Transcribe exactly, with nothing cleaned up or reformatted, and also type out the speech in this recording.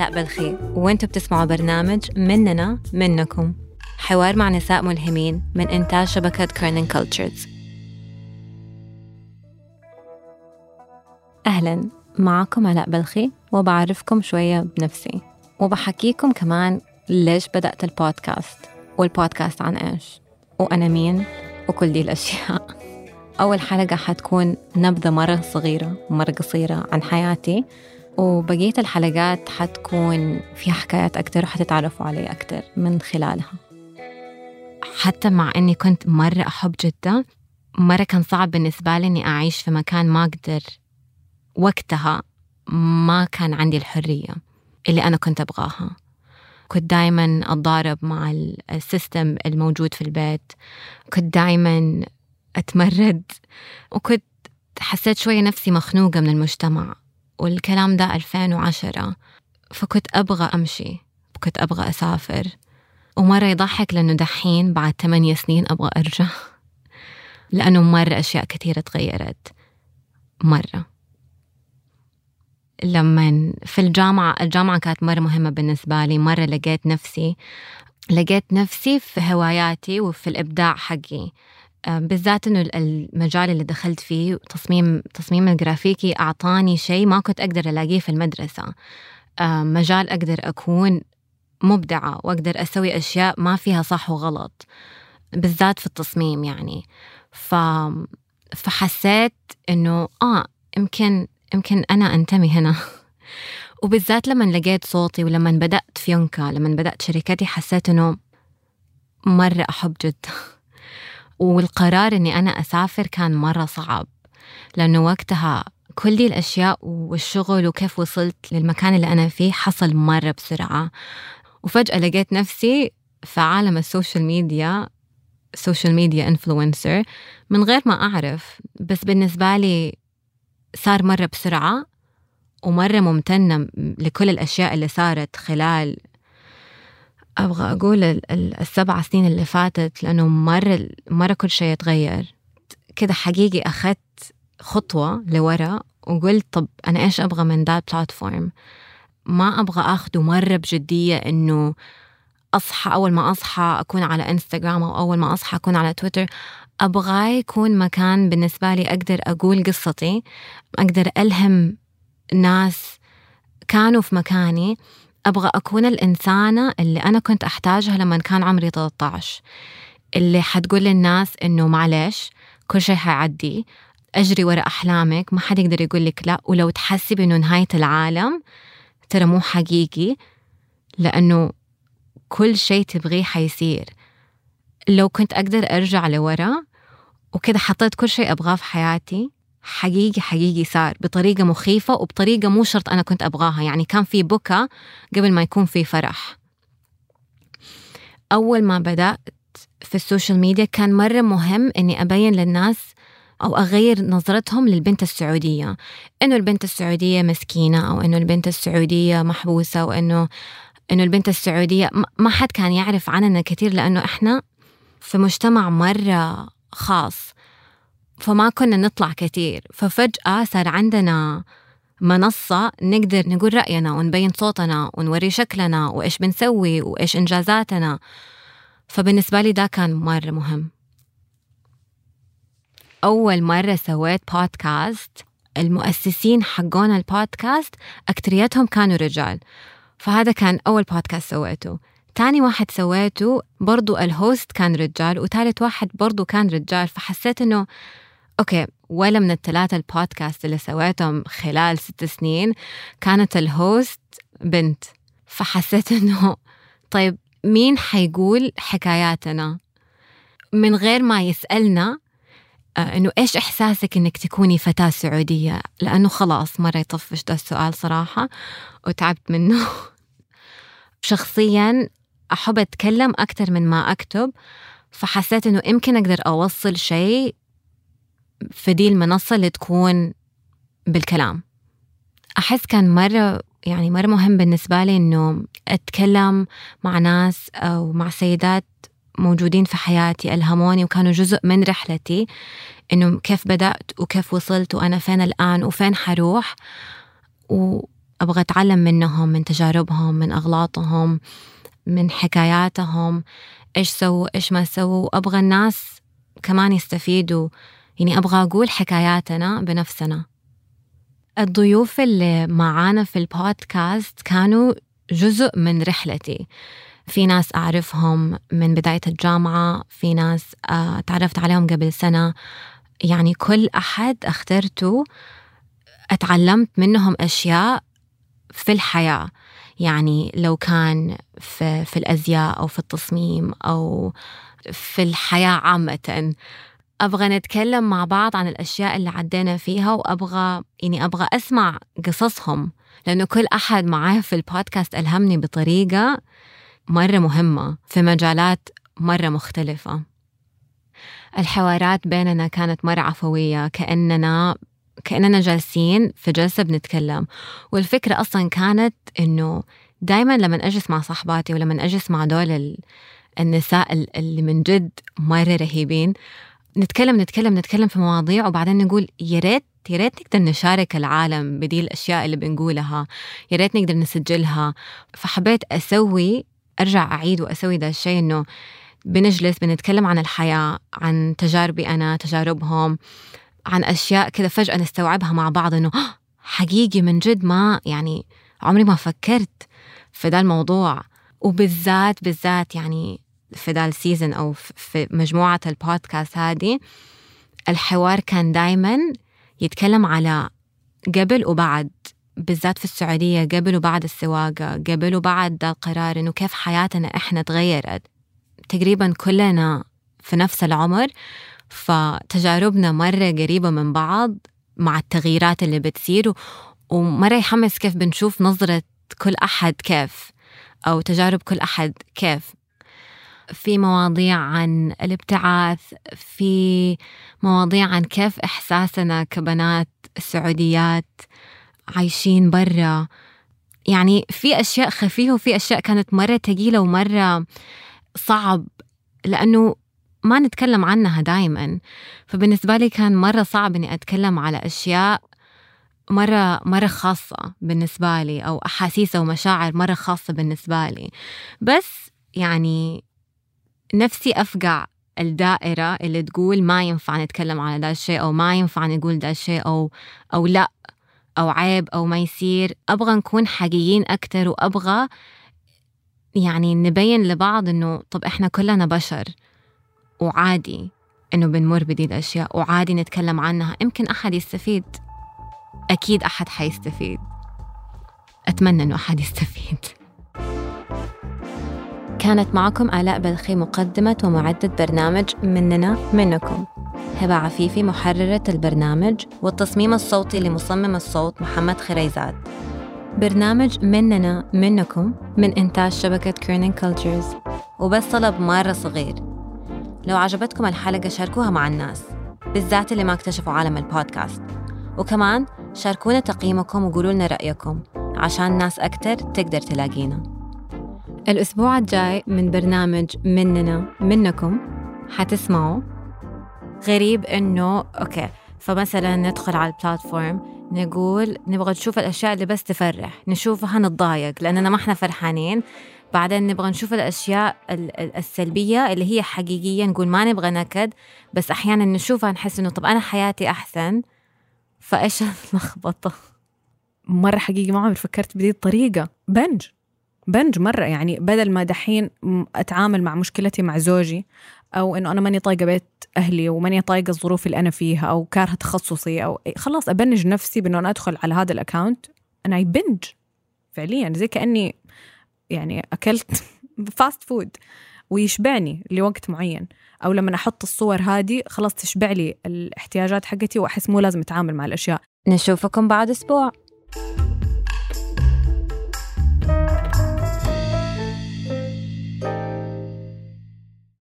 علاء بلخي وانتوا بتسمعوا برنامج مننا منكم، حوار مع نساء ملهمين من إنتاج شبكة كيرنينج كلتشرز. أهلاً، معكم علاء بلخي وبعرفكم شوية بنفسي وبحكيكم كمان ليش بدأت البودكاست والبودكاست عن إيش وأنا مين وكل دي الأشياء. أول حلقة حتكون نبذة مرة صغيرة مرة قصيرة عن حياتي، وبقية الحلقات حتكون فيها حكايات أكتر وحتتعرفوا علي أكتر من خلالها. حتى مع أني كنت مرة أحب جدة، مرة كان صعب بالنسبة لي أني أعيش في مكان ما أقدر، وقتها ما كان عندي الحرية اللي أنا كنت أبغاها. كنت دايماً أتضارب مع السيستم الموجود في البيت، كنت دايماً أتمرد، وكنت حسيت شوية نفسي مخنوقة من المجتمع، والكلام ده ألفين وعشرة. فكنت أبغى أمشي، كنت أبغى أسافر. ومرة يضحك لأنه دحين بعد ثمانية سنين أبغى أرجع، لأنه مرة أشياء كثيرة تغيرت. مرة لما في الجامعة الجامعة كانت مرة مهمة بالنسبة لي، مرة لقيت نفسي لقيت نفسي في هواياتي وفي الإبداع حقي، بالذات أنه المجال اللي دخلت فيه تصميم تصميم الجرافيكي أعطاني شيء ما كنت أقدر ألاقيه في المدرسة، مجال أقدر أكون مبدعة وأقدر أسوي أشياء ما فيها صح وغلط، بالذات في التصميم يعني. ف... فحسيت أنه آه يمكن يمكن أنا أنتمي هنا. وبالذات لما لقيت صوتي، ولما بدأت فيونكا، لما بدأت شركتي، حسيت أنه مرة أحب جدا. والقرار أني أنا أسافر كان مرة صعب، لأنه وقتها كل دي الأشياء والشغل وكيف وصلت للمكان اللي أنا فيه حصل مرة بسرعة، وفجأة لقيت نفسي في عالم السوشيال ميديا سوشيال ميديا إنفلونسر من غير ما أعرف. بس بالنسبة لي صار مرة بسرعة، ومرة ممتنة لكل الأشياء اللي صارت خلال أبغى أقول السبع سنين اللي فاتت، لأنه مرة مرة كل شيء تغير كده حقيقي. أخذت خطوة لورا وقلت طب أنا إيش أبغى من ذا بلاتفورم؟ ما أبغى أخده مرة بجدية إنه أصحى أول ما أصحى أكون على إنستغرام أو أول ما أصحى أكون على تويتر. أبغى يكون مكان بالنسبة لي أقدر أقول قصتي، أقدر ألهم ناس كانوا في مكاني. أبغى أكون الإنسانة اللي أنا كنت أحتاجها لما كان عمري ثلاثة عشر، اللي حتقول للناس إنه معلش كل شيء هيعدي، أجري وراء أحلامك، ما حد يقدر يقول لك لا، ولو تحسب إنه نهاية العالم ترى مو حقيقي، لأنه كل شيء تبغيه حيصير. لو كنت أقدر أرجع لورا وكده حطيت كل شيء أبغاه في حياتي حقيقي حقيقي صار بطريقة مخيفة وبطريقة مو شرط أنا كنت أبغاها. يعني كان في بكاء قبل ما يكون في فرح. أول ما بدأت في السوشيال ميديا كان مرة مهم أني أبين للناس أو أغير نظرتهم للبنت السعودية، أنه البنت السعودية مسكينة، أو أنه البنت السعودية محبوسة، وأنه أنه البنت السعودية ما حد كان يعرف عننا كثير، لأنه إحنا في مجتمع مرة خاص فما كنا نطلع كتير. ففجأة صار عندنا منصة نقدر نقول رأينا ونبين صوتنا ونوري شكلنا وإيش بنسوي وإيش إنجازاتنا. فبالنسبة لي ده كان مرة مهم. أول مرة سويت بودكاست، المؤسسين حقون البودكاست أكتريتهم كانوا رجال، فهذا كان أول بودكاست سويته. تاني واحد سويته برضو الهوست كان رجال، وثالث واحد برضو كان رجال. فحسيت إنه أوكي، ولا من الثلاثة البودكاست اللي سويتهم خلال ست سنين كانت الهوست بنت. فحسيت إنه طيب مين حيقول حكاياتنا من غير ما يسألنا إنه إيش إحساسك إنك تكوني فتاة سعودية؟ لأنه خلاص مرة يطفش ده السؤال صراحة وتعبت منه. شخصياً أحب أتكلم أكتر من ما أكتب، فحسيت أنه يمكن أقدر أوصل شيء في دي المنصة اللي تكون بالكلام. أحس كان مرة يعني مرة مهم بالنسبة لي أنه أتكلم مع ناس أو مع سيدات موجودين في حياتي ألهموني وكانوا جزء من رحلتي، أنه كيف بدأت وكيف وصلت وأنا فين الآن وفين حروح. و أبغى أتعلم منهم، من تجاربهم، من أغلاطهم، من حكاياتهم، إيش سووا إيش ما سووا. أبغى الناس كمان يستفيدوا، يعني أبغى أقول حكاياتنا بنفسنا. الضيوف اللي معانا في البودكاست كانوا جزء من رحلتي، في ناس أعرفهم من بداية الجامعة، في ناس تعرفت عليهم قبل سنة، يعني كل أحد اخترته أتعلمت منهم أشياء في الحياة، يعني لو كان في, في الأزياء أو في التصميم أو في الحياة عامة. أبغى نتكلم مع بعض عن الأشياء اللي عدينا فيها، وأبغى يعني أبغى أسمع قصصهم، لأنه كل أحد معاه في البودكاست ألهمني بطريقة مرة مهمة في مجالات مرة مختلفة. الحوارات بيننا كانت مرة عفوية، كأننا كأننا جالسين في جلسة بنتكلم. والفكرة أصلا كانت أنه دايما لما أجلس مع صاحباتي ولما أجلس مع دول النساء اللي من جد مرة رهيبين، نتكلم نتكلم نتكلم في مواضيع، وبعدين نقول يا ريت يا ريت نقدر نشارك العالم بدي الأشياء اللي بنقولها، يا ريت نقدر نسجلها. فحبيت أسوي أرجع أعيد وأسوي ده الشيء، أنه بنجلس بنتكلم عن الحياة، عن تجاربي أنا، تجاربهم، عن أشياء كذا فجأة نستوعبها مع بعض، أنه حقيقي من جد ما يعني عمري ما فكرت في ده الموضوع. وبالذات بالذات يعني في ده السيزن أو في مجموعة البودكاست هذه، الحوار كان دايما يتكلم على قبل وبعد، بالذات في السعودية، قبل وبعد السواقة، قبل وبعد القرار، إنه كيف حياتنا إحنا تغيرت. تقريبا كلنا في نفس العمر، فتجاربنا مرة قريبة من بعض مع التغييرات اللي بتصير، ومرة يحمس كيف بنشوف نظرة كل أحد كيف، أو تجارب كل أحد كيف. في مواضيع عن الابتعاث، في مواضيع عن كيف إحساسنا كبنات السعوديات عايشين برا، يعني في أشياء خفيفة وفي أشياء كانت مرة تقيلة ومرة صعب، لأنه ما نتكلم عنها دايما. فبالنسبة لي كان مرة صعب أني أتكلم على أشياء مرة مرة خاصة بالنسبة لي، أو أحاسيس ومشاعر مرة خاصة بالنسبة لي. بس يعني نفسي أفقع الدائرة اللي تقول ما ينفع نتكلم على ده الشيء، أو ما ينفع نقول ده الشيء، أو أو لا، أو عيب، أو ما يصير. أبغى نكون حقيقيين أكتر، وأبغى يعني نبين لبعض إنه طب إحنا كلنا بشر، وعادي إنه بنمر بدي الأشياء، وعادي نتكلم عنها. يمكن أحد يستفيد، أكيد أحد حيستفيد، أتمنى إنه أحد يستفيد. كانت معكم علاء بلخي، مقدمة ومعدة برنامج مننا منكم، هبة عفيفي محررة البرنامج، والتصميم الصوتي لمصمم الصوت محمد خريزات. برنامج مننا منكم من إنتاج شبكة كيرنينج كلتشرز. وبس طلب مرة صغير، لو عجبتكم الحلقة شاركوها مع الناس، بالذات اللي ما اكتشفوا عالم البودكاست. وكمان شاركونا تقييمكم وقولوا لنا رأيكم، عشان ناس أكتر تقدر تلاقينا. الأسبوع الجاي من برنامج مننا منكم حتسمعوا غريب إنه أوكي، فمثلا ندخل على البلاتفورم نقول نبغى نشوف الأشياء اللي بس تفرح، نشوفها نتضايق لأننا ما احنا فرحانين. بعدين نبغى نشوف الأشياء السلبية اللي هي حقيقية، نقول ما نبغى نكد، بس أحيانا نشوفها نحس إنه طب أنا حياتي أحسن. فإيش اللخبطة؟ مرة حقيقي ما عمري فكرت بدي الطريقة. بنج بنج مرة، يعني بدل ما دحين أتعامل مع مشكلتي مع زوجي، أو إنه أنا ماني طايقة بيت أهلي، وماني طايقة الظروف اللي أنا فيها، أو كارهة تخصصي، أو خلاص أبنج نفسي بإنه أنا أدخل على هذا الأكاونت، أنا يبنج فعليا زي كأني يعني أكلت فاست فود ويشبعني لوقت معين، أو لما أحط الصور هذه خلاص تشبع لي الاحتياجات حقتي، وأحس مو لازم أتعامل مع الأشياء. نشوفكم بعد أسبوع.